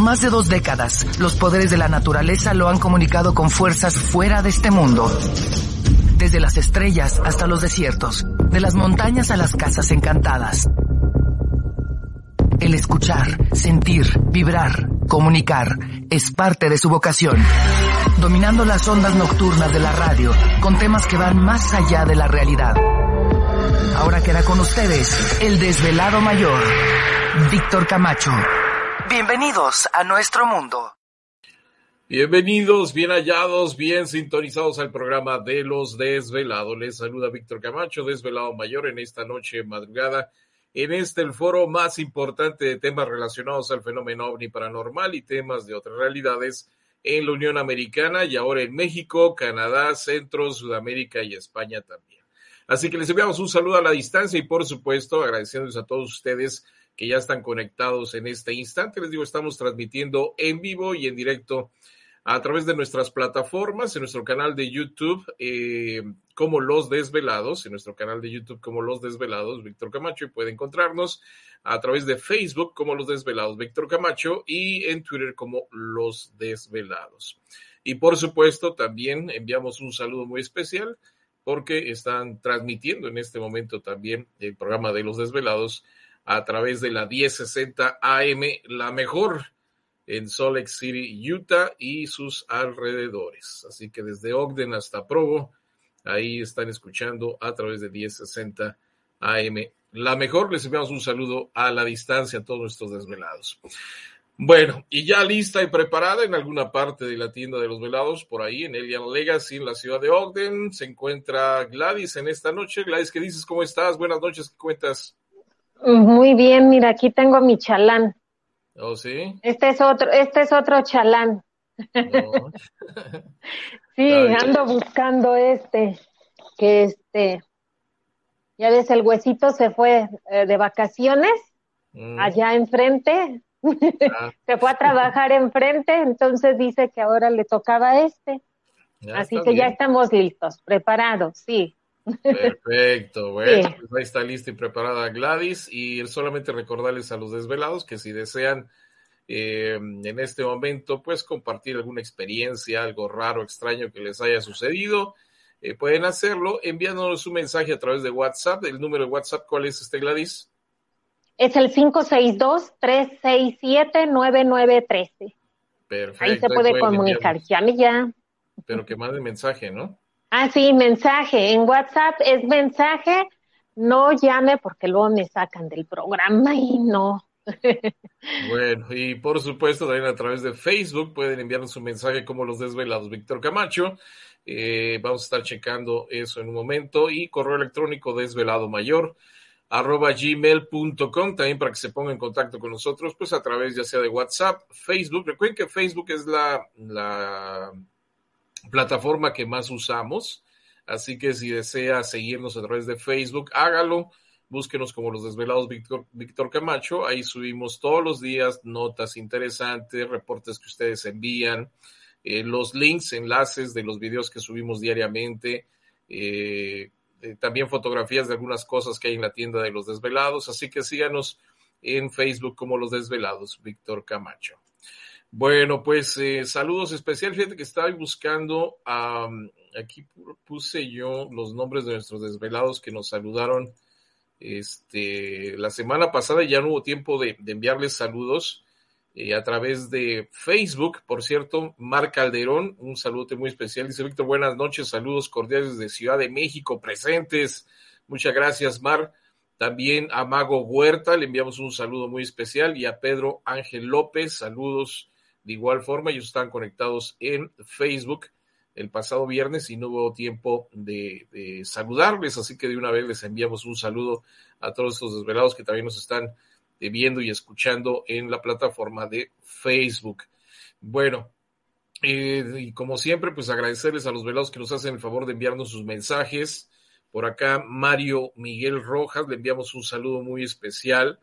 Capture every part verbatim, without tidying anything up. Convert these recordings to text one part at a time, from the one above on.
Por más de dos décadas, los poderes de la naturaleza lo han comunicado con fuerzas fuera de este mundo. Desde las estrellas hasta los desiertos, de las montañas a las casas encantadas. El escuchar, sentir, vibrar, comunicar, es parte de su vocación. Dominando las ondas nocturnas de la radio, con temas que van más allá de la realidad. Ahora queda con ustedes, el Desvelado Mayor, Víctor Camacho. Bienvenidos a nuestro mundo. Bienvenidos, bien hallados, bien sintonizados al programa de Los Desvelados. Les saluda Víctor Camacho, Desvelado Mayor, en esta noche madrugada. En este, el foro más importante de temas relacionados al fenómeno ovni paranormal y temas de otras realidades en la Unión Americana y ahora en México, Canadá, Centro, Sudamérica y España también. Así que les enviamos un saludo a la distancia y, por supuesto, agradeciéndoles a todos ustedes que ya están conectados en este instante. Les digo, estamos transmitiendo en vivo y en directo a través de nuestras plataformas, en nuestro canal de YouTube eh, como Los Desvelados, en nuestro canal de YouTube como Los Desvelados, Víctor Camacho, y puede encontrarnos a través de Facebook como Los Desvelados, Víctor Camacho, y en Twitter como Los Desvelados. Y por supuesto también enviamos un saludo muy especial porque están transmitiendo en este momento también el programa de Los Desvelados a través de la diez sesenta A M, la mejor, en Salt Lake City, Utah y sus alrededores. Así que desde Ogden hasta Provo, ahí están escuchando a través de diez sesenta A M. La mejor, les enviamos un saludo a la distancia a todos nuestros desvelados. Bueno, y ya lista y preparada en alguna parte de la tienda de los velados, por ahí en Elian Legacy, en la ciudad de Ogden, se encuentra Gladys en esta noche. Gladys, ¿qué dices? ¿Cómo estás? Buenas noches, ¿qué cuentas? Muy bien, mira, aquí tengo a mi chalán. Oh, ¿sí? Este es otro, este es otro chalán. No. Sí, ando buscando este, que este, ya ves, el huesito se fue eh, de vacaciones, mm. allá enfrente, ah. Se fue a trabajar enfrente, entonces dice que ahora le tocaba a este. Ya, así que bien. Ya estamos listos, preparados, sí. Perfecto, bueno, sí. Pues ahí está lista y preparada Gladys, y solamente recordarles a los desvelados que si desean eh, en este momento pues compartir alguna experiencia, algo raro, extraño que les haya sucedido, eh, pueden hacerlo enviándonos un mensaje a través de WhatsApp. El número de WhatsApp, ¿cuál es este, Gladys? Es el cinco seis dos, tres seis siete, nueve nueve uno tres. Perfecto. Ahí se puede ahí comunicar, llame ya. Pero que mande mensaje, ¿no? Ah, sí, mensaje. En WhatsApp es mensaje. No llame porque luego me sacan del programa y no. Bueno, y por supuesto también a través de Facebook pueden enviarnos un mensaje como Los Desvelados Víctor Camacho. Eh, vamos a estar checando eso en un momento. Y correo electrónico desveladomayor arroba gmail punto com también para que se ponga en contacto con nosotros, pues a través ya sea de WhatsApp, Facebook. Recuerden que Facebook es la... la plataforma que más usamos, así que si desea seguirnos a través de Facebook, hágalo, búsquenos como Los Desvelados Víctor, Víctor Camacho, ahí subimos todos los días notas interesantes, reportes que ustedes envían, eh, los links, enlaces de los videos que subimos diariamente, eh, eh, también fotografías de algunas cosas que hay en la tienda de Los Desvelados, así que síganos en Facebook como Los Desvelados Víctor Camacho. Bueno, pues eh, saludos especiales. Fíjate que estaba buscando, um, aquí puse yo los nombres de nuestros desvelados que nos saludaron este, la semana pasada y ya no hubo tiempo de, de enviarles saludos eh, a través de Facebook. Por cierto, Mar Calderón, un saludo muy especial. Dice Víctor, buenas noches, saludos cordiales desde Ciudad de México, presentes. Muchas gracias, Mar. También a Mago Huerta, le enviamos un saludo muy especial. Y a Pedro Ángel López, saludos. De igual forma, ellos están conectados en Facebook el pasado viernes y no hubo tiempo de, de saludarles, así que de una vez les enviamos un saludo a todos estos desvelados que también nos están viendo y escuchando en la plataforma de Facebook. Bueno, eh, y como siempre, pues agradecerles a los velados que nos hacen el favor de enviarnos sus mensajes. Por acá, Mario Miguel Rojas, le enviamos un saludo muy especial.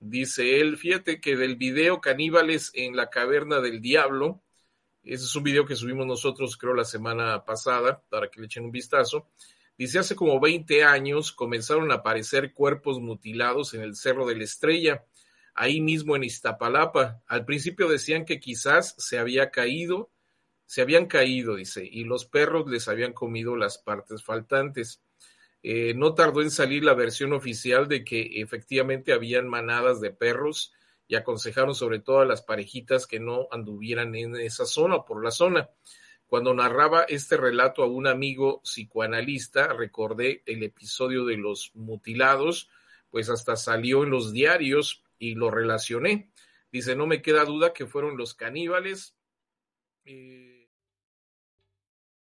Dice él, fíjate que del video Caníbales en la caverna del diablo, ese es un video que subimos nosotros creo la semana pasada, para que le echen un vistazo, dice hace como veinte años comenzaron a aparecer cuerpos mutilados en el Cerro de la Estrella, ahí mismo en Iztapalapa. Al principio decían que quizás se había caído, se habían caído, dice, y los perros les habían comido las partes faltantes. Eh, no tardó en salir la versión oficial de que efectivamente habían manadas de perros y aconsejaron sobre todo a las parejitas que no anduvieran en esa zona o por la zona. Cuando narraba este relato a un amigo psicoanalista, recordé el episodio de los mutilados, pues hasta salió en los diarios y lo relacioné. Dice, no me queda duda que fueron los caníbales. Eh...